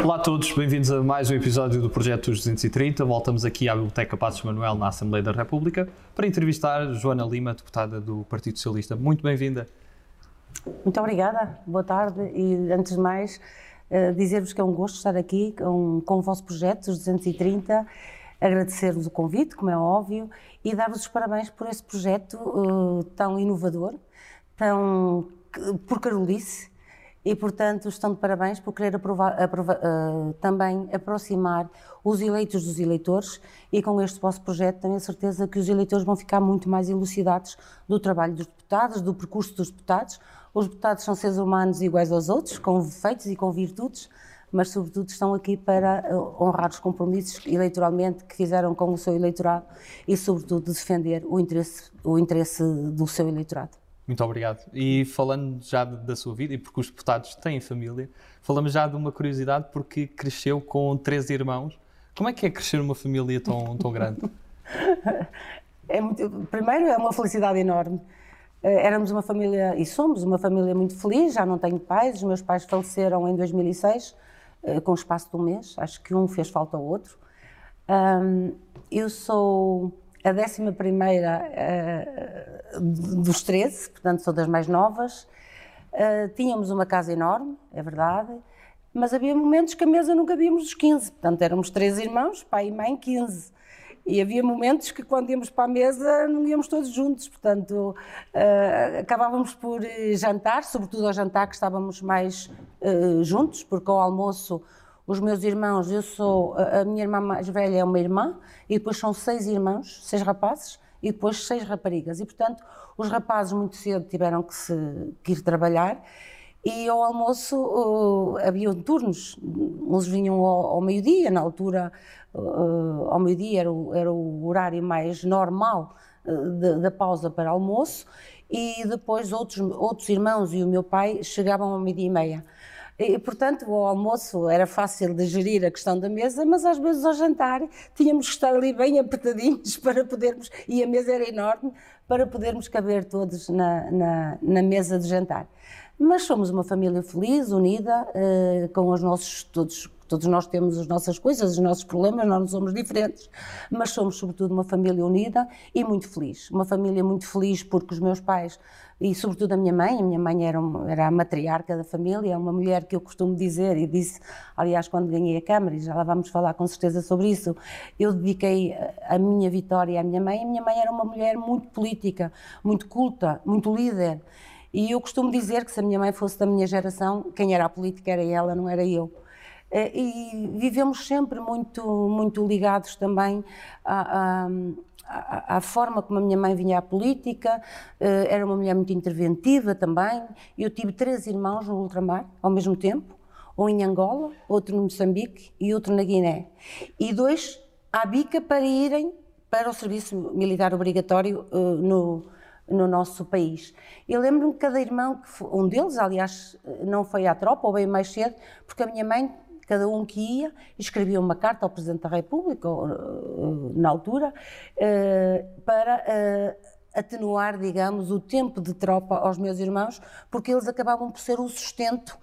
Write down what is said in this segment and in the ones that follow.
Olá a todos, bem-vindos a mais um episódio do Projeto dos 230. Voltamos aqui à Biblioteca Passos Manuel, na Assembleia da República, para entrevistar Joana Lima, deputada do Partido Socialista. Muito bem-vinda. Muito obrigada, boa tarde e, antes de mais, dizer-vos que é um gosto estar aqui com o vosso Projeto dos 230, agradecer-vos o convite, como é óbvio, e dar-vos os parabéns por esse projeto tão inovador, tão porcarolice. E, portanto, estão de parabéns por querer também aproximar os eleitos dos eleitores, e com este vosso projeto tenho a certeza que os eleitores vão ficar muito mais elucidados do trabalho dos deputados, do percurso dos deputados. Os deputados são seres humanos iguais aos outros, com defeitos e com virtudes, mas sobretudo estão aqui para honrar os compromissos eleitoralmente que fizeram com o seu eleitorado e sobretudo defender o interesse do seu eleitorado. Muito obrigado. E falando já da sua vida, e porque os deputados têm família, falamos já de uma curiosidade, porque cresceu com 13 irmãos. Como é que é crescer uma família tão grande? Primeiro, é uma felicidade enorme. Éramos uma família, e somos uma família muito feliz, já não tenho pais, os meus pais faleceram em 2006, com o espaço de um mês, acho que um fez falta ao outro. Eu sou a 11ª dos 13, portanto sou das mais novas. Tínhamos uma casa enorme, é verdade, mas havia momentos que a mesa não cabíamos dos 15, portanto éramos 3 irmãos, pai e mãe, 15. E havia momentos que quando íamos para a mesa não íamos todos juntos, portanto acabávamos por jantar, sobretudo ao jantar que estávamos mais juntos, porque ao almoço os meus irmãos, a minha irmã mais velha é uma irmã, e depois são 6 irmãos, 6 rapazes, e depois 6 raparigas. E, portanto, os rapazes muito cedo tiveram que ir trabalhar, e ao almoço havia turnos. Uns vinham ao meio-dia, na altura, ao meio-dia era o horário mais normal da pausa para almoço, e depois outros irmãos e o meu pai chegavam ao meio-dia e meia. E, portanto, o almoço era fácil de gerir a questão da mesa, mas às vezes ao jantar tínhamos que estar ali bem apertadinhos para podermos, e a mesa era enorme, para podermos caber todos na mesa de jantar. Mas somos uma família feliz, unida, com os nossos, todos nós temos as nossas coisas, os nossos problemas, nós não somos diferentes, mas somos sobretudo uma família unida e muito feliz. Uma família muito feliz porque os meus pais, e sobretudo a minha mãe era a matriarca da família, uma mulher que eu costumo dizer, e disse, aliás, quando ganhei a Câmara, e já lá vamos falar com certeza sobre isso, eu dediquei a minha vitória à minha mãe, e a minha mãe era uma mulher muito política, muito culta, muito líder, e eu costumo dizer que se a minha mãe fosse da minha geração, quem era a política era ela, não era eu. E vivemos sempre muito ligados também à forma como a minha mãe vinha à política. Era uma mulher muito interventiva também. Eu tive 3 irmãos no ultramar ao mesmo tempo, um em Angola, outro no Moçambique e outro na Guiné, e 2 à bica para irem para o serviço militar obrigatório no nosso país. Eu lembro-me que cada irmão, um deles, aliás, não foi à tropa, ou bem mais cedo, porque a minha mãe, cada um que ia, escrevia uma carta ao Presidente da República, na altura, para atenuar, digamos, o tempo de tropa aos meus irmãos, porque eles acabavam por ser o sustento,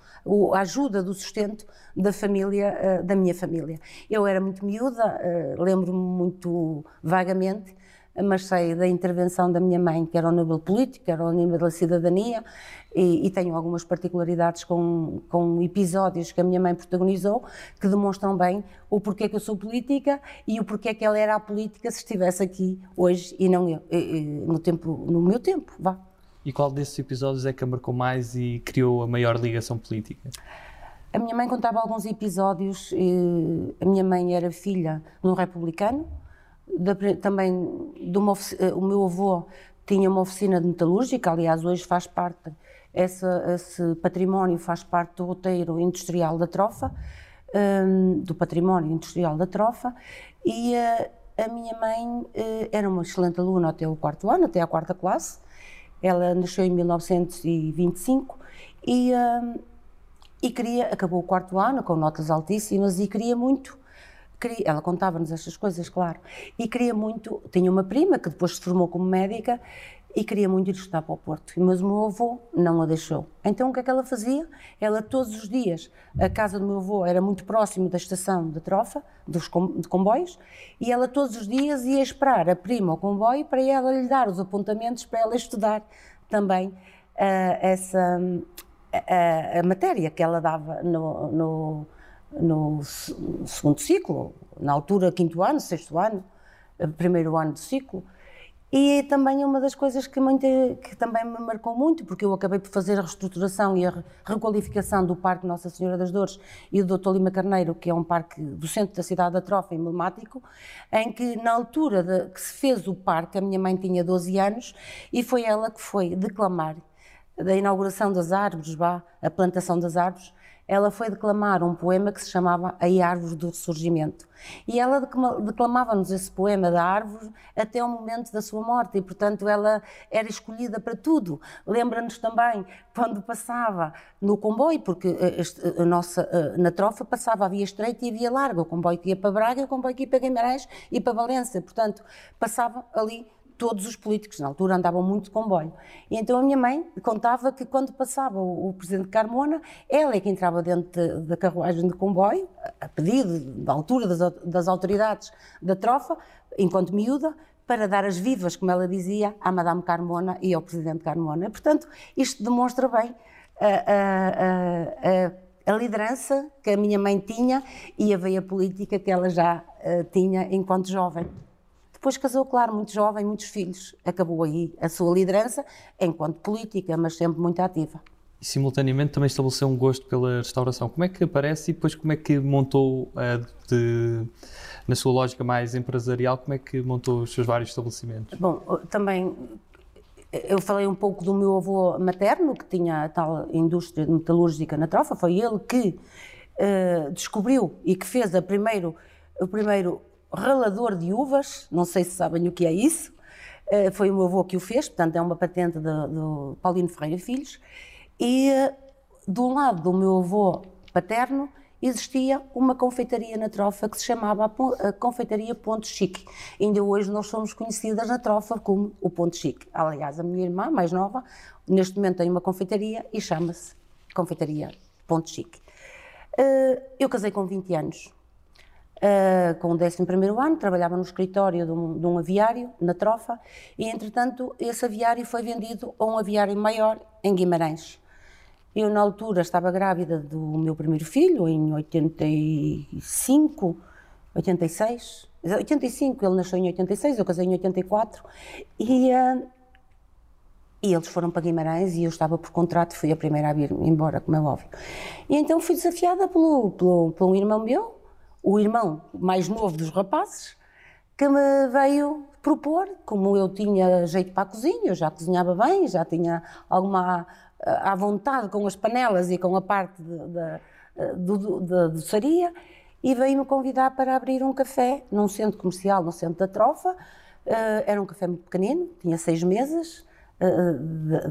a ajuda do sustento da família, da minha família. Eu era muito miúda, lembro-me muito vagamente, mas sei da intervenção da minha mãe, que era ao nível político, era ao nível da cidadania, e tenho algumas particularidades com episódios que a minha mãe protagonizou, que demonstram bem o porquê que eu sou política e o porquê que ela era a política se estivesse aqui hoje e não eu, no meu tempo, vá. E qual desses episódios é que a marcou mais e criou a maior ligação política? A minha mãe contava alguns episódios. A minha mãe era filha de um republicano, também o meu avô tinha uma oficina de metalúrgica, aliás hoje faz parte, esse património faz parte do roteiro industrial da Trofa, do património industrial da Trofa, e a minha mãe era uma excelente aluna até o 4º ano, até à 4ª classe. Ela nasceu em 1925 e acabou o 4º ano com notas altíssimas e queria muito. Ela contava-nos estas coisas, claro, e queria muito, tinha uma prima que depois se formou como médica e queria muito ir estudar para o Porto, mas o meu avô não a deixou. Então o que é que ela fazia? Ela todos os dias, a casa do meu avô era muito próximo da estação de Trofa, de comboios, e ela todos os dias ia esperar a prima ao comboio para ela lhe dar os apontamentos para ela estudar também a matéria que ela dava no segundo ciclo, na altura quinto ano, sexto ano, primeiro ano do ciclo. E também é uma das coisas que também me marcou muito, porque eu acabei por fazer a reestruturação e a requalificação do Parque Nossa Senhora das Dores e do Dr. Lima Carneiro, que é um parque do centro da cidade da Trofa, emblemático, em que na altura que se fez o parque, a minha mãe tinha 12 anos e foi ela que foi declamar, da inauguração das árvores, a plantação das árvores, ela foi declamar um poema que se chamava A Árvore do Ressurgimento. E ela declamava-nos esse poema da árvore até o momento da sua morte, e, portanto, ela era escolhida para tudo. Lembra-nos também, quando passava no comboio, porque na Trofa passava, havia estreito e havia largo, o comboio que ia para Braga, o comboio que ia para Guimarães e para Valença, portanto, passava ali todos os políticos, na altura andavam muito de comboio. E então a minha mãe contava que quando passava o presidente Carmona, ela é que entrava dentro da carruagem de comboio, a pedido da altura das autoridades da Trofa, enquanto miúda, para dar as vivas, como ela dizia, à madame Carmona e ao presidente Carmona. Portanto, isto demonstra bem a liderança que a minha mãe tinha e a veia política que ela já tinha enquanto jovem. Depois casou, claro, muito jovem, muitos filhos. Acabou aí a sua liderança, enquanto política, mas sempre muito ativa. E simultaneamente também estabeleceu um gosto pela restauração. Como é que aparece e depois como é que montou, na sua lógica mais empresarial, como é que montou os seus vários estabelecimentos? Bom, também eu falei um pouco do meu avô materno, que tinha a tal indústria metalúrgica na Trofa. Foi ele que descobriu e que fez o primeiro Ralador de uvas, não sei se sabem o que é isso, foi o meu avô que o fez, portanto é uma patente do Paulino Ferreira Filhos, e do lado do meu avô paterno existia uma confeitaria na Trofa que se chamava a Confeitaria Ponte Chique. Ainda hoje nós somos conhecidas na Trofa como o Ponte Chique. Aliás, a minha irmã mais nova, neste momento tem uma confeitaria e chama-se Confeitaria Ponte Chique. Eu casei com 20 anos. Com o 11º ano, trabalhava no escritório de um aviário, na Trofa, e entretanto esse aviário foi vendido a um aviário maior em Guimarães. Eu na altura estava grávida do meu primeiro filho, em 85, ele nasceu em 86, eu casei em 84, e eles foram para Guimarães e eu estava por contrato, fui a primeira a vir embora, como é óbvio. E então fui desafiada por um irmão meu, o irmão mais novo dos rapazes, que me veio propor, como eu tinha jeito para a cozinha, eu já cozinhava bem, já tinha alguma à vontade com as panelas e com a parte da doçaria, e veio-me convidar para abrir um café num centro comercial, no centro da Trofa. Era um café muito pequenino, tinha 6 mesas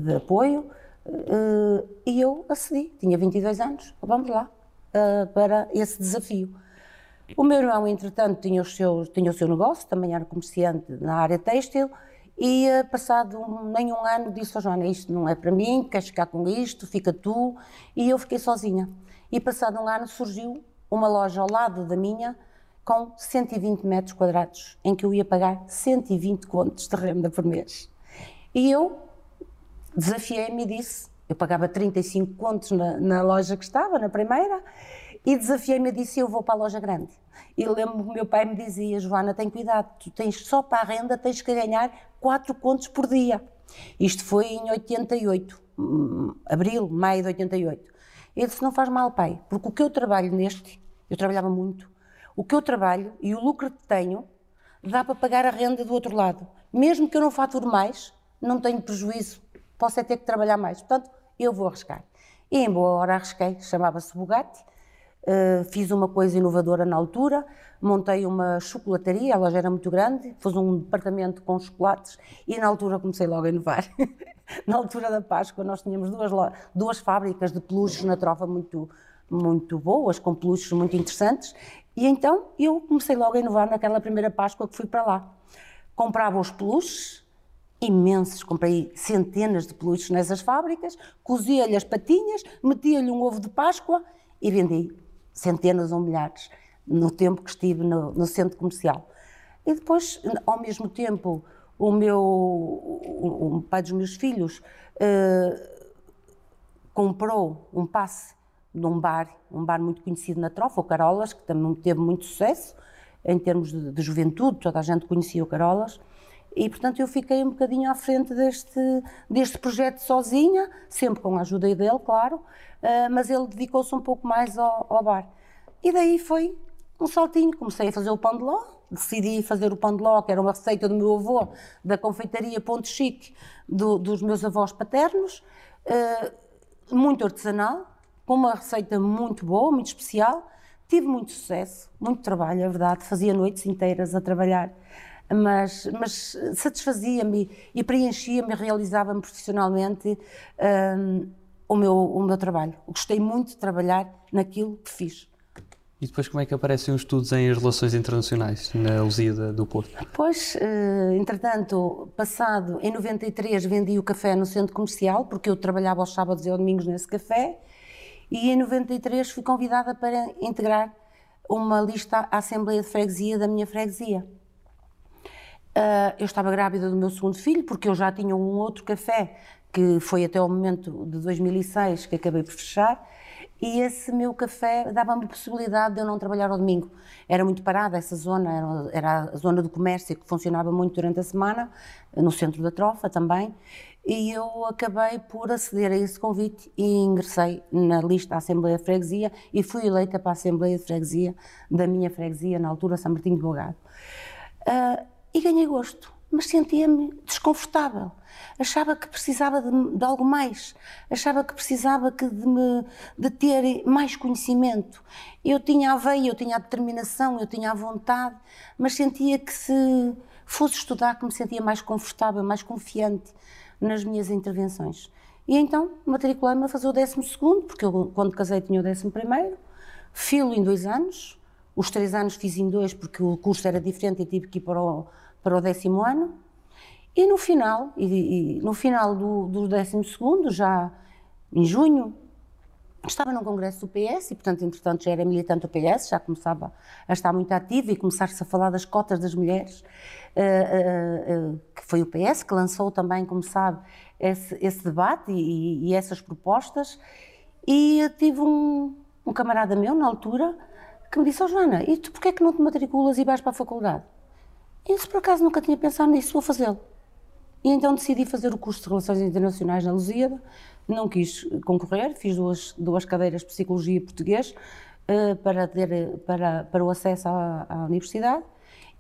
de apoio, e eu acedi, tinha 22 anos, vamos lá, para esse desafio. O meu irmão, entretanto, tinha o seu negócio, também era comerciante na área têxtil, e passado nem um ano disse ao Joana, isto não é para mim, queres ficar com isto, fica tu, e eu fiquei sozinha. E passado um ano surgiu uma loja ao lado da minha, com 120 metros quadrados, em que eu ia pagar 120 contos de renda por mês. E eu desafiei-me e disse, eu pagava 35 contos na loja que estava, na primeira, e desafiei-me e disse, eu vou para a loja grande. E lembro-me que o meu pai me dizia, Joana, tem cuidado, tu tens só para a renda, tens que ganhar 4 contos por dia. Isto foi em 88, abril, maio de 88. Ele disse, não faz mal, pai, porque o que eu trabalho eu trabalhava muito, o que eu trabalho e o lucro que tenho, dá para pagar a renda do outro lado. Mesmo que eu não fature mais, não tenho prejuízo, posso é ter que trabalhar mais, portanto, eu vou arriscar. E em boa hora arrisquei, chamava-se Bugatti. Fiz uma coisa inovadora na altura, montei uma chocolataria, a loja era muito grande, fiz um departamento com chocolates e na altura comecei logo a inovar. Na altura da Páscoa nós tínhamos duas fábricas de peluches na Trofa muito, muito boas, com peluches muito interessantes, e então eu comecei logo a inovar naquela primeira Páscoa que fui para lá. Comprava os peluches, imensos, comprei centenas de peluches nessas fábricas, cozia-lhe as patinhas, metia-lhe um ovo de Páscoa e vendi centenas ou milhares no tempo que estive no centro comercial. E depois, ao mesmo tempo, o pai dos meus filhos comprou um passe de um bar muito conhecido na Trofa, o Carolas, que também teve muito sucesso em termos de juventude, toda a gente conhecia o Carolas. E, portanto, eu fiquei um bocadinho à frente deste projeto sozinha, sempre com a ajuda dele, claro, mas ele dedicou-se um pouco mais ao bar. E daí foi um saltinho, comecei a fazer o pão de ló, decidi fazer o pão de ló, que era uma receita do meu avô, da Confeitaria Ponte Chique, dos meus avós paternos, muito artesanal, com uma receita muito boa, muito especial. Tive muito sucesso, muito trabalho, é verdade, fazia noites inteiras a trabalhar, mas satisfazia-me e preenchia-me, realizava-me profissionalmente o meu trabalho. Gostei muito de trabalhar naquilo que fiz. E depois como é que aparecem os estudos em Relações Internacionais, na Lusíada do Porto? Pois, entretanto, passado, em 93 vendi o café no centro comercial, porque eu trabalhava aos sábados e aos domingos nesse café, e em 93 fui convidada para integrar uma lista à Assembleia de Freguesia da minha freguesia. Eu estava grávida do meu segundo filho, porque eu já tinha um outro café, que foi até o momento de 2006, que acabei por fechar, e esse meu café dava-me a possibilidade de eu não trabalhar ao domingo. Era muito parada essa zona, era a zona do comércio que funcionava muito durante a semana, no centro da Trofa também, e eu acabei por aceder a esse convite e ingressei na lista da Assembleia de Freguesia e fui eleita para a Assembleia de Freguesia da minha freguesia, na altura São Martinho de Bogado. E ganhei gosto, mas sentia-me desconfortável. Achava que precisava de algo mais, achava que precisava de ter mais conhecimento. Eu tinha a veia, eu tinha a determinação, eu tinha a vontade, mas sentia que se fosse estudar que me sentia mais confortável, mais confiante nas minhas intervenções. E então matriculei-me a fazer o 12º, porque eu, quando casei, tinha o 11º, filo em 2 anos, os 3 anos fiz em 2 porque o curso era diferente e tive que ir para o 10º ano. E no final, do 12º, já em junho, estava num congresso do PS e, portanto, entretanto, já era militante do PS, já começava a estar muito ativa e começar-se a falar das cotas das mulheres, que foi o PS que lançou também, como sabe, esse debate e essas propostas. E eu tive um camarada meu, na altura, que me disse: "Oh, Joana, e tu porquê é que não te matriculas e vais para a faculdade?" Eu disse: "Por acaso nunca tinha pensado nisso, vou fazê-lo." E então decidi fazer o curso de Relações Internacionais na Lusíada, não quis concorrer, fiz duas cadeiras de Psicologia e Português para o acesso à universidade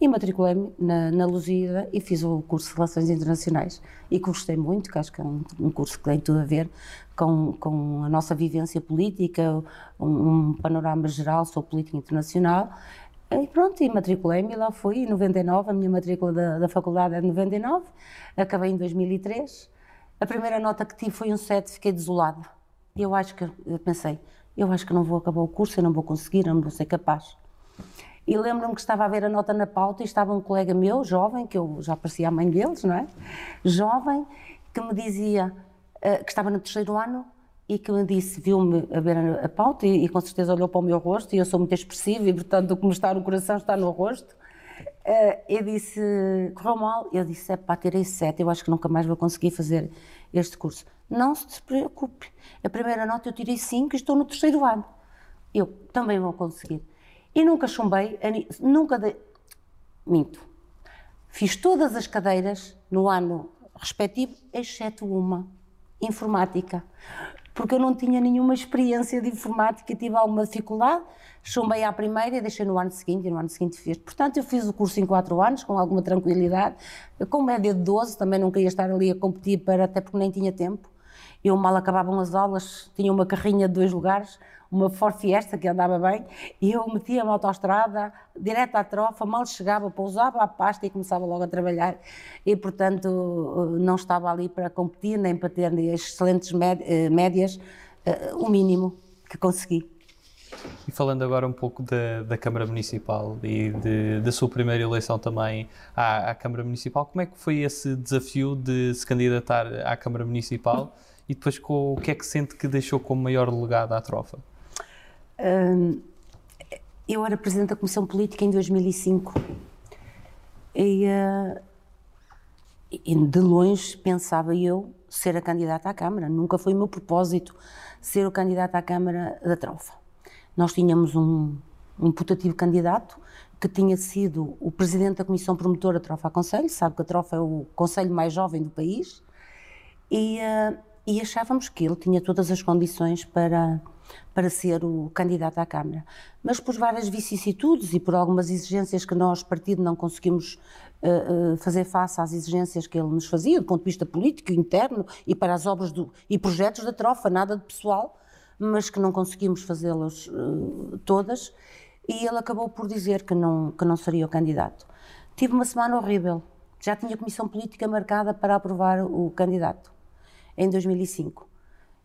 e matriculei-me na Lusíada e fiz o curso de Relações Internacionais. E gostei muito, que acho que é um curso que tem tudo a ver com a nossa vivência política, um panorama geral sobre política internacional. E pronto, e matriculei-me, lá fui, em 99, a minha matrícula da faculdade é de 99, acabei em 2003. A primeira nota que tive foi um 7, fiquei desolada. Eu pensei, eu acho que não vou acabar o curso, eu não vou conseguir, eu não vou ser capaz. E lembro-me que estava a ver a nota na pauta e estava um colega meu, jovem, que eu já parecia a mãe deles, não é? Jovem, que me dizia, que estava no 3º ano, e que me disse, viu-me a ver a pauta e com certeza olhou para o meu rosto, e eu sou muito expressiva e, portanto, o que me está no coração está no rosto. Eu disse: "Correu mal?" Eu disse: "É pá, tirei 7, eu acho que nunca mais vou conseguir fazer este curso." "Não se preocupe, a primeira nota eu tirei 5 e estou no 3º ano. Eu também vou conseguir." E nunca chumbei, nunca dei... Minto. Fiz todas as cadeiras no ano respectivo, exceto uma, informática, porque eu não tinha nenhuma experiência de informática, tive alguma dificuldade, chumbei à primeira e deixei no ano seguinte, e no ano seguinte fiz. Portanto, eu fiz o curso em 4 anos, com alguma tranquilidade, com média de 12, também não queria estar ali a competir, até porque nem tinha tempo. Eu mal acabavam as aulas, tinha uma carrinha de 2 lugares, uma Ford Fiesta que andava bem, e eu metia-me à autoestrada, direto à Trofa, mal chegava, pousava a pasta e começava logo a trabalhar. E, portanto, não estava ali para competir, nem para ter excelentes médias, o mínimo que consegui. E falando agora um pouco da Câmara Municipal e da sua primeira eleição também à Câmara Municipal, como é que foi esse desafio de se candidatar à Câmara Municipal e depois o que é que sente que deixou como maior legado à Trofa? Eu era presidente da Comissão Política em 2005 e de longe pensava eu ser a candidata à Câmara. Nunca foi o meu propósito ser o candidato à Câmara da Trofa. Nós tínhamos um putativo candidato que tinha sido o presidente da Comissão Promotora Trofa a Conselho, sabe que a Trofa é o conselho mais jovem do país, e achávamos que ele tinha todas as condições para ser o candidato à Câmara. Mas por várias vicissitudes e por algumas exigências que nós, partido, não conseguimos fazer face às exigências que ele nos fazia, do ponto de vista político, interno, e para as obras e projetos da Trofa, nada de pessoal, mas que não conseguimos fazê-las todas, e ele acabou por dizer que não seria o candidato. Tive uma semana horrível, já tinha comissão política marcada para aprovar o candidato, em 2005.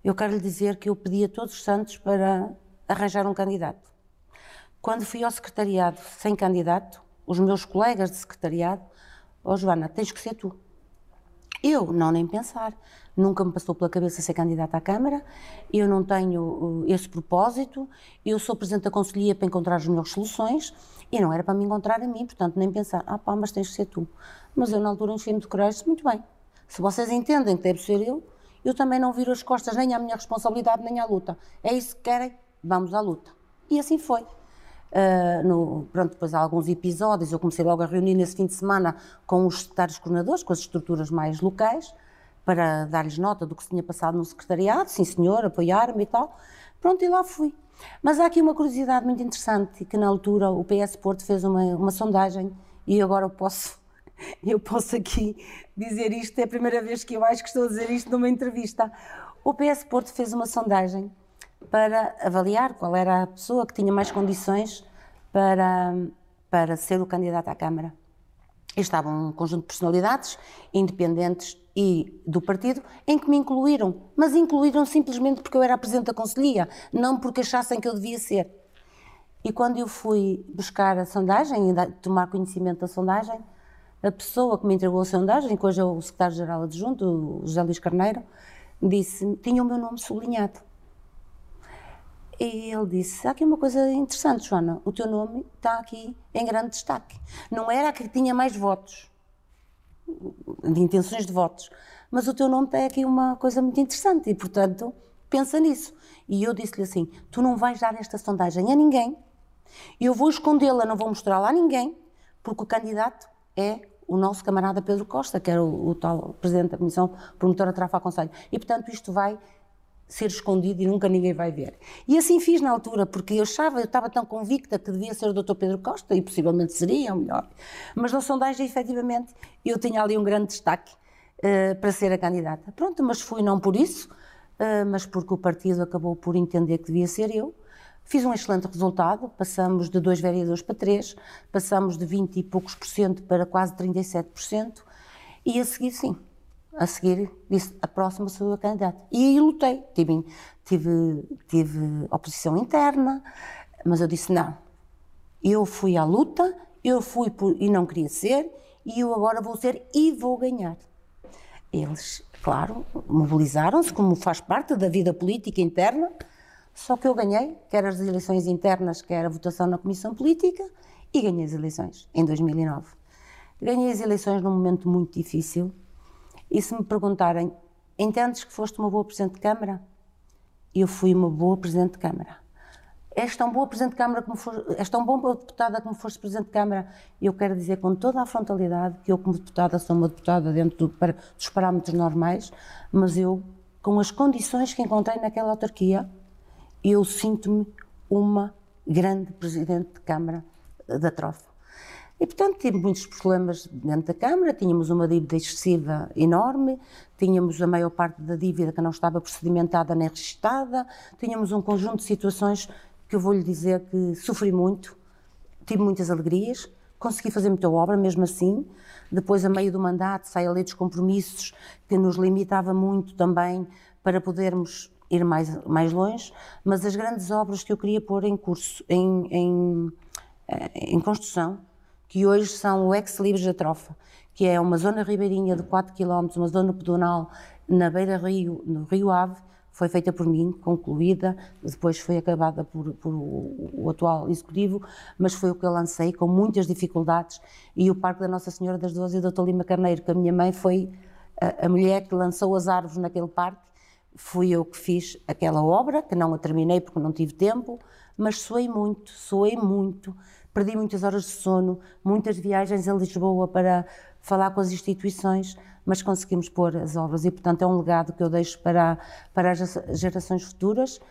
Eu quero lhe dizer que eu pedi a todos os santos para arranjar um candidato. Quando fui ao secretariado sem candidato, os meus colegas de secretariado, Joana, tens que ser tu. Eu, não nem pensar, nunca me passou pela cabeça ser candidata à Câmara, eu não tenho esse propósito, eu sou presidente da Conselhia para encontrar as melhores soluções e não era para me encontrar a mim, portanto nem pensar, mas tens que ser tu. Mas eu na altura enchi-me de coragem, disse, muito bem, se vocês entendem que deve ser eu também não viro as costas nem à minha responsabilidade, nem à luta. É isso que querem? Vamos à luta. E assim foi. Depois há alguns episódios, eu comecei logo a reunir nesse fim de semana com os secretários coordenadores, com as estruturas mais locais, para dar-lhes nota do que se tinha passado no secretariado, sim senhor, apoiar-me e tal. Pronto, e lá fui. Mas há aqui uma curiosidade muito interessante, que na altura o PS Porto fez uma sondagem, e agora eu posso aqui dizer isto, é a primeira vez que eu acho que estou a dizer isto numa entrevista. O PS Porto fez uma sondagem para avaliar qual era a pessoa que tinha mais condições para ser o candidato à Câmara. E estava um conjunto de personalidades independentes e do partido, em que me incluíram, mas incluíram simplesmente porque eu era a presidente da Conselhia, não porque achassem que eu devia ser. E quando eu fui buscar a sondagem e tomar conhecimento da sondagem, a pessoa que me entregou a sondagem, que hoje é o secretário-geral adjunto, o José Luís Carneiro, disse, tinha o meu nome sublinhado. E ele disse, há aqui uma coisa interessante, Joana, o teu nome está aqui em grande destaque. Não era a que tinha mais votos, de intenções de votos, mas o teu nome tem aqui uma coisa muito interessante e, portanto, pensa nisso. E eu disse-lhe assim, tu não vais dar esta sondagem a ninguém, eu vou escondê-la, não vou mostrá-la a ninguém, porque o candidato é o nosso camarada Pedro Costa, que era o tal presidente da Comissão Promotora de Trofa a Conselho. E, portanto, isto vai ser escondido e nunca ninguém vai ver. E assim fiz na altura, porque eu estava tão convicta que devia ser o Dr. Pedro Costa, e possivelmente seria, ou melhor. Mas na sondagem, efetivamente, eu tinha ali um grande destaque para ser a candidata. Pronto, mas fui não por isso, mas porque o partido acabou por entender que devia ser eu. Fiz um excelente resultado, passamos de 2 vereadores para 3, passamos de 20 e poucos por cento para quase 37%, e a seguir sim, a seguir disse, a próxima sou a candidata. E aí lutei, tive oposição interna, mas eu disse não, eu fui à luta, e não queria ser, e eu agora vou ser e vou ganhar. Eles, claro, mobilizaram-se, como faz parte da vida política interna, só que eu ganhei, quer as eleições internas, quer a votação na Comissão Política, e ganhei as eleições, em 2009. Ganhei as eleições num momento muito difícil, e se me perguntarem, entendes que foste uma boa Presidente de Câmara? Eu fui uma boa Presidente de Câmara. És tão boa Presidente de Câmara como foste, és tão boa deputada como foste Presidente de Câmara. Eu quero dizer com toda a frontalidade que eu, como deputada, sou uma deputada dentro dos parâmetros normais, mas eu, com as condições que encontrei naquela autarquia, eu sinto-me uma grande presidente de Câmara da Trofa. E, portanto, tive muitos problemas dentro da Câmara, tínhamos uma dívida excessiva enorme, tínhamos a maior parte da dívida que não estava procedimentada nem registada, tínhamos um conjunto de situações que eu vou-lhe dizer que sofri muito, tive muitas alegrias, consegui fazer muita obra, mesmo assim. Depois, a meio do mandato, sai a lei dos compromissos, que nos limitava muito também para podermos ir mais longe, mas as grandes obras que eu queria pôr em curso, em construção, que hoje são o Ex-Libris da Trofa, que é uma zona ribeirinha de 4 km, uma zona pedonal na beira-rio, no Rio Ave, foi feita por mim, concluída, depois foi acabada por o atual executivo, mas foi o que eu lancei com muitas dificuldades. E o Parque da Nossa Senhora das Dores e o Dr. Lima Carneiro, que a minha mãe foi a mulher que lançou as árvores naquele parque, fui eu que fiz aquela obra, que não a terminei porque não tive tempo, mas suei muito, perdi muitas horas de sono, muitas viagens a Lisboa para falar com as instituições, mas conseguimos pôr as obras e, portanto, é um legado que eu deixo para as gerações futuras,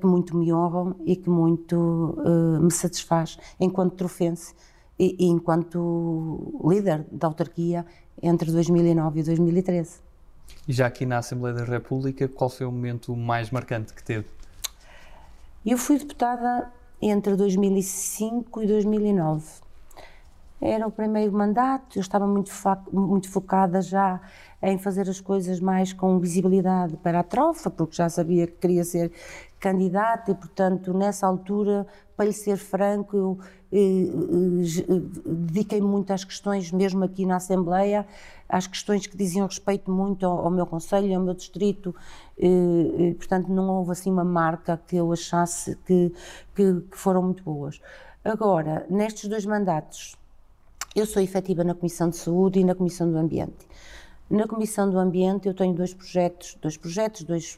que muito me honram e que muito me satisfaz enquanto trofense e enquanto líder da autarquia entre 2009 e 2013. E já aqui na Assembleia da República, qual foi o momento mais marcante que teve? Eu fui deputada entre 2005 e 2009. Era o primeiro mandato, eu estava muito focada já em fazer as coisas mais com visibilidade para a Trofa, porque já sabia que queria ser candidata e, portanto, nessa altura, para lhe ser franco, eu dediquei-me muito às questões, mesmo aqui na Assembleia, às questões que diziam respeito muito ao meu concelho, ao meu distrito, e, portanto, não houve assim uma marca que eu achasse que foram muito boas. Agora, nestes dois mandatos, eu sou efetiva na Comissão de Saúde e na Comissão do Ambiente. Na Comissão do Ambiente eu tenho dois projetos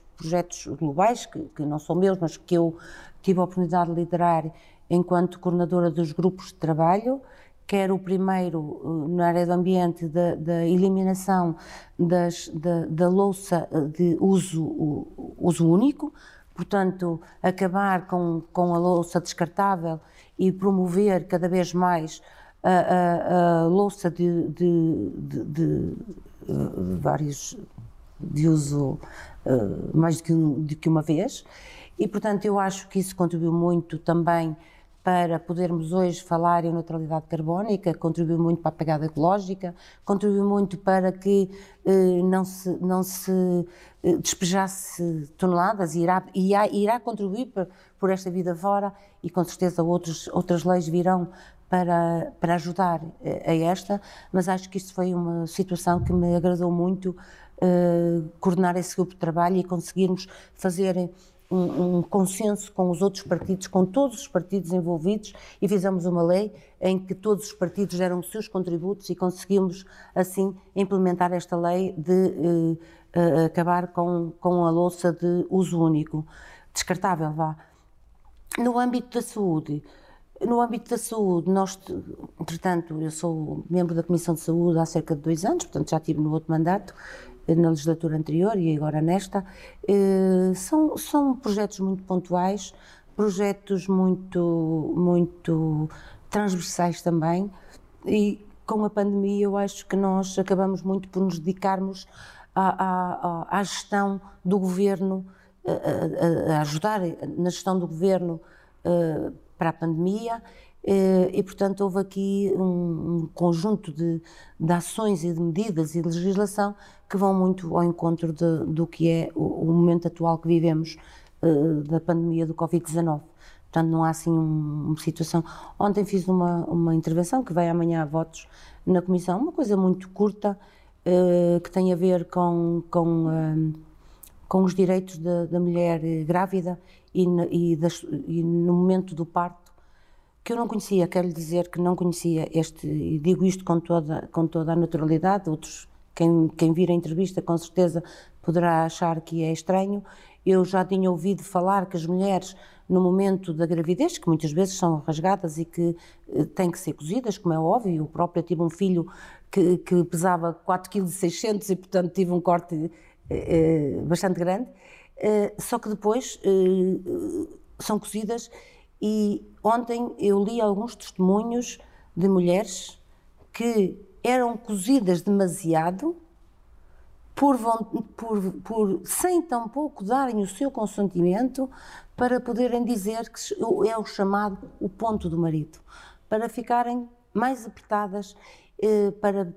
globais, que não são meus, mas que eu tive a oportunidade de liderar enquanto coordenadora dos grupos de trabalho, quer o primeiro na área do ambiente da eliminação da louça de uso único, portanto, acabar com a louça descartável e promover cada vez mais a louça de vários, de uso mais do que uma vez, e portanto eu acho que isso contribuiu muito também para podermos hoje falar em neutralidade carbónica, contribuiu muito para a pegada ecológica, contribuiu muito para que não se despejasse toneladas, e irá contribuir por esta vida fora, e com certeza outras leis virão para ajudar a esta, mas acho que isto foi uma situação que me agradou muito, coordenar esse grupo de trabalho e conseguirmos fazer um consenso com os outros partidos, com todos os partidos envolvidos, e fizemos uma lei em que todos os partidos deram os seus contributos e conseguimos, assim, implementar esta lei de acabar com a louça de uso único, descartável, vá. No âmbito da saúde, nós, entretanto, eu sou membro da Comissão de Saúde há cerca de 2 anos, portanto já estive no outro mandato, na legislatura anterior e agora nesta. São projetos muito pontuais, projetos muito transversais também, e com a pandemia eu acho que nós acabamos muito por nos dedicarmos à gestão do governo, a ajudar na gestão do governo para a pandemia, e portanto houve aqui um conjunto de ações e de medidas e de legislação que vão muito ao encontro do que é o momento atual que vivemos, da pandemia do Covid-19. Portanto, não há assim uma situação. Ontem fiz uma intervenção que vai amanhã a votos na Comissão, uma coisa muito curta, que tem a ver com os direitos da mulher grávida e no momento do parto, que eu não conhecia, quero lhe dizer que não conhecia este, e digo isto com toda a naturalidade, outros, quem vir a entrevista com certeza poderá achar que é estranho. Eu já tinha ouvido falar que as mulheres, no momento da gravidez, que muitas vezes são rasgadas e que têm que ser cozidas, como é óbvio. Eu própria tive um filho que pesava 4,6 kg e, portanto, tive um corte bastante grande, só que depois são cozidas, e ontem eu li alguns testemunhos de mulheres que eram cozidas demasiado sem tampouco darem o seu consentimento, para poderem dizer que é o chamado o ponto do marido, para ficarem mais apertadas, para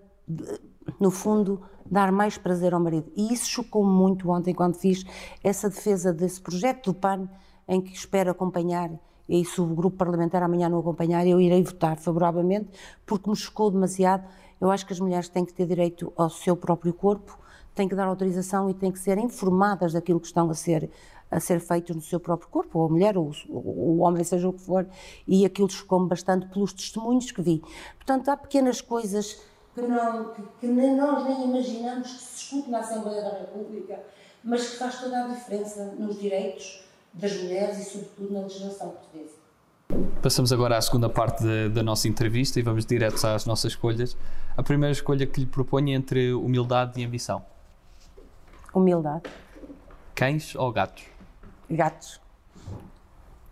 no fundo, dar mais prazer ao marido. E isso chocou-me muito ontem, quando fiz essa defesa desse projeto do PAN, em que espero acompanhar, e se o grupo parlamentar amanhã não acompanhar, eu irei votar favoravelmente, porque me chocou demasiado. Eu acho que as mulheres têm que ter direito ao seu próprio corpo, têm que dar autorização e têm que ser informadas daquilo que estão a ser feitos no seu próprio corpo, ou a mulher, ou o homem, seja o que for, e aquilo chocou-me bastante pelos testemunhos que vi. Portanto, há pequenas coisas que nós nem imaginamos que se discute na Assembleia da República, mas que faz toda a diferença nos direitos das mulheres e, sobretudo, na legislação portuguesa. Passamos agora à segunda parte da nossa entrevista e vamos direto às nossas escolhas. A primeira escolha que lhe proponho é entre humildade e ambição. Humildade. Cães ou gatos? Gatos.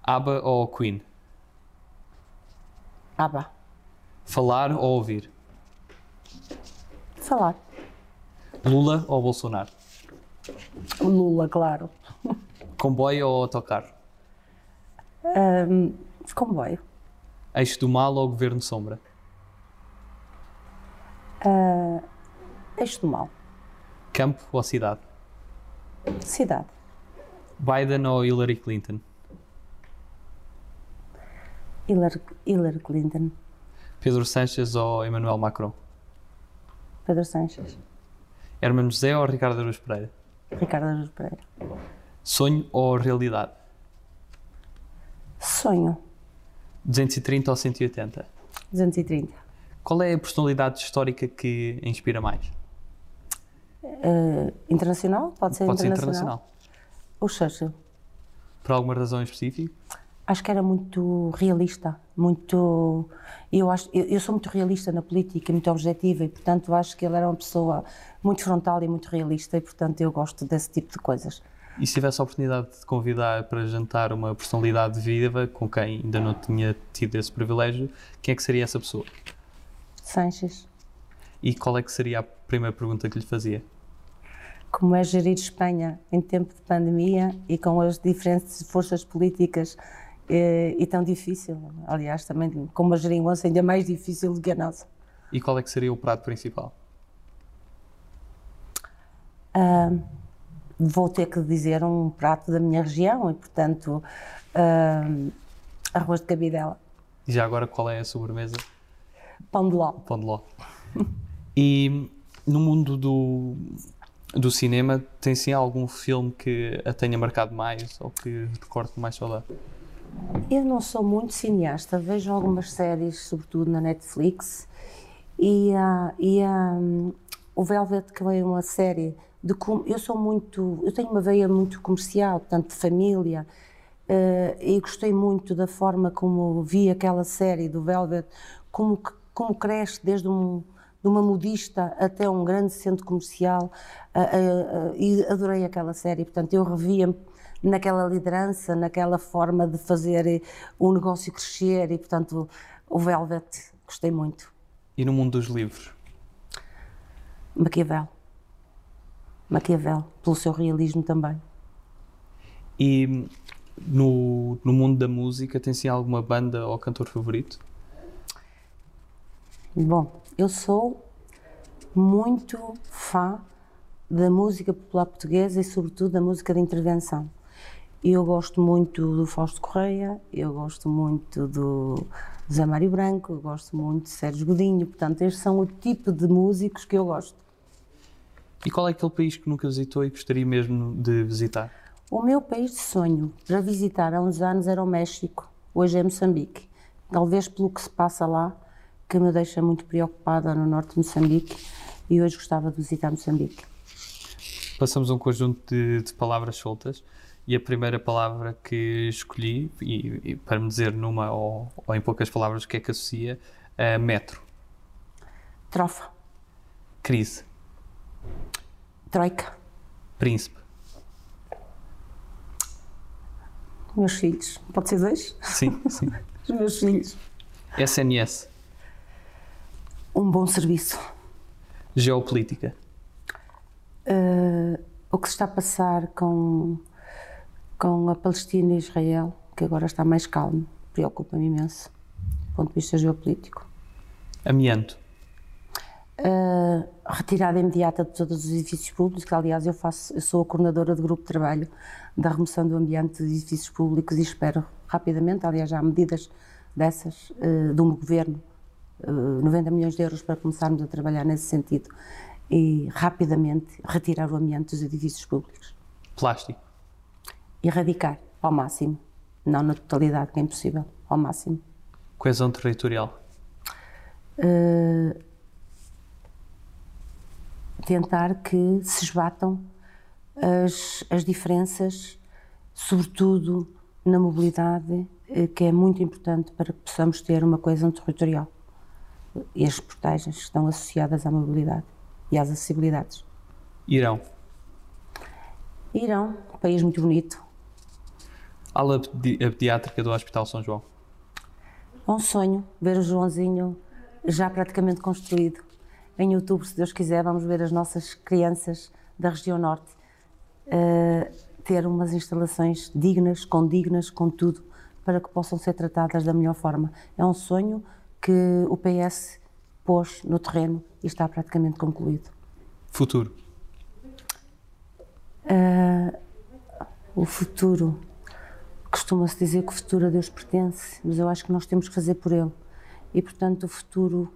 ABBA ou Queen? ABBA. Falar ou ouvir? Falar. Lula ou Bolsonaro? Lula, claro. Comboio ou autocarro? Comboio. Eixo do mal ou governo sombra? Eixo do mal. Campo ou cidade? Cidade. Biden ou Hillary Clinton? Hillary Clinton. Pedro Sánchez ou Emmanuel Macron? Pedro Sánchez. Hermano José ou Ricardo Araújo Pereira? Ricardo Araújo Pereira. Sonho ou realidade? Sonho. 230 ou 180? 230. Qual é a personalidade histórica que a inspira mais? Internacional? Pode ser internacional. O Churchill. Por alguma razão específica? Acho que era muito realista, muito... Eu sou muito realista na política, muito objetiva, e, portanto, acho que ele era uma pessoa muito frontal e muito realista, e, portanto, eu gosto desse tipo de coisas. E se tivesse a oportunidade de convidar para jantar uma personalidade viva com quem ainda não tinha tido esse privilégio, quem é que seria essa pessoa? Sánchez. E qual é que seria a primeira pergunta que lhe fazia? Como é gerir Espanha em tempo de pandemia e com as diferentes forças políticas e tão difícil? Aliás, também com uma geringonça ainda mais difícil do que a nossa. E qual é que seria o prato principal? Vou ter que dizer um prato da minha região e, portanto, arroz de cabidela. E já agora, qual é a sobremesa? Pão de ló. Pão de ló. E no mundo do cinema, tem sim algum filme que a tenha marcado mais ou que recorde mais saudade? Eu não sou muito cineasta, vejo algumas séries, sobretudo na Netflix, e o Velvet, que é uma série... Eu tenho uma veia muito comercial, portanto, de família, e gostei muito da forma como vi aquela série do Velvet, como cresce desde de uma modista até um grande centro comercial, e adorei aquela série. Portanto, eu revia-me naquela liderança, naquela forma de fazer o negócio crescer, e, portanto, o Velvet gostei muito. E no mundo dos livros? Maquiavel, pelo seu realismo também. E no mundo da música, tem-se alguma banda ou cantor favorito? Bom, eu sou muito fã da música popular portuguesa e, sobretudo, da música de intervenção. Eu gosto muito do Fausto Correia, eu gosto muito do Zé Mário Branco, eu gosto muito de Sérgio Godinho. Portanto, estes são o tipo de músicos que eu gosto. E qual é aquele país que nunca visitou e gostaria mesmo de visitar? O meu país de sonho para visitar há uns anos era o México, hoje é Moçambique. Talvez pelo que se passa lá, que me deixa muito preocupada no norte de Moçambique, e hoje gostava de visitar Moçambique. Passamos a um conjunto de palavras soltas, e a primeira palavra que escolhi, e para me dizer numa ou em poucas palavras o que é que associa, é metro. Trofa. Crise. Troika. Príncipe. Meus filhos. Pode ser dois? Sim. Os meus filhos. SNS. Um bom serviço. Geopolítica. O que se está a passar com a Palestina e Israel, que agora está mais calmo, preocupa-me imenso, do ponto de vista geopolítico. Amianto. retirada imediata de todos os edifícios públicos, que aliás eu sou a coordenadora do grupo de trabalho da remoção do ambiente dos edifícios públicos e espero rapidamente, aliás já há medidas dessas de um governo, 90 milhões de euros para começarmos a trabalhar nesse sentido e rapidamente retirar o ambiente dos edifícios públicos. Plástico? Erradicar ao máximo, não na totalidade, que é impossível, ao máximo. Coesão territorial? Tentar que se esbatam as diferenças, sobretudo na mobilidade, que é muito importante para que possamos ter uma coesão territorial. E as portagens estão associadas à mobilidade e às acessibilidades. Irão? Irão, um país muito bonito. Ala pediátrica do Hospital São João? É um sonho ver o Joãozinho já praticamente construído. Em outubro, se Deus quiser, vamos ver as nossas crianças da região norte ter umas instalações dignas, com tudo, para que possam ser tratadas da melhor forma. É um sonho que o PS pôs no terreno e está praticamente concluído. Futuro? O futuro, costuma-se dizer que o futuro a Deus pertence, mas eu acho que nós temos que fazer por ele. E, portanto, o futuro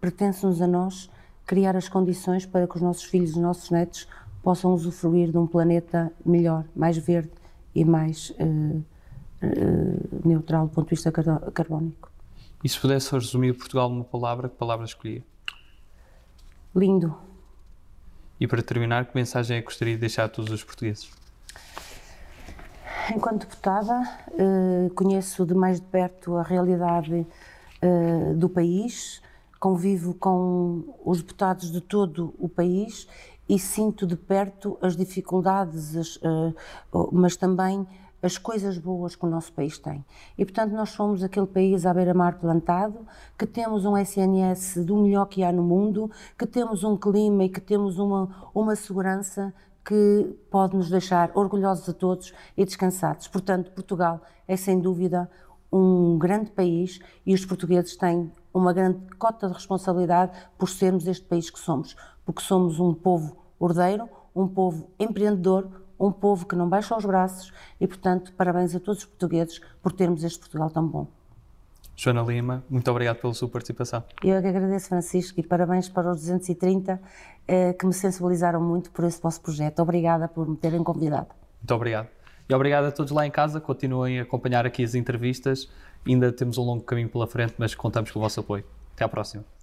pertence-nos a nós criar as condições para que os nossos filhos e os nossos netos possam usufruir de um planeta melhor, mais verde e mais neutral do ponto de vista carbónico. E se pudesse resumir Portugal numa palavra, que palavra escolhia? Lindo. E para terminar, que mensagem é que gostaria de deixar a todos os portugueses? Enquanto deputada, conheço de mais de perto a realidade do país, convivo com os deputados de todo o país e sinto de perto as dificuldades, mas também as coisas boas que o nosso país tem. E, portanto, nós somos aquele país à beira-mar plantado, que temos um SNS do melhor que há no mundo, que temos um clima e que temos uma segurança que pode nos deixar orgulhosos a todos e descansados. Portanto, Portugal é, sem dúvida, um grande país e os portugueses têm uma grande cota de responsabilidade por sermos este país que somos, porque somos um povo ordeiro, um povo empreendedor, um povo que não baixa os braços e, portanto, parabéns a todos os portugueses por termos este Portugal tão bom. Joana Lima, muito obrigado pela sua participação. Eu que agradeço, Francisco, e parabéns para os 230 que me sensibilizaram muito por esse vosso projeto. Obrigada por me terem convidado. Muito obrigado. E obrigado a todos lá em casa, continuem a acompanhar aqui as entrevistas. Ainda temos um longo caminho pela frente, mas contamos com o vosso apoio. Até à próxima.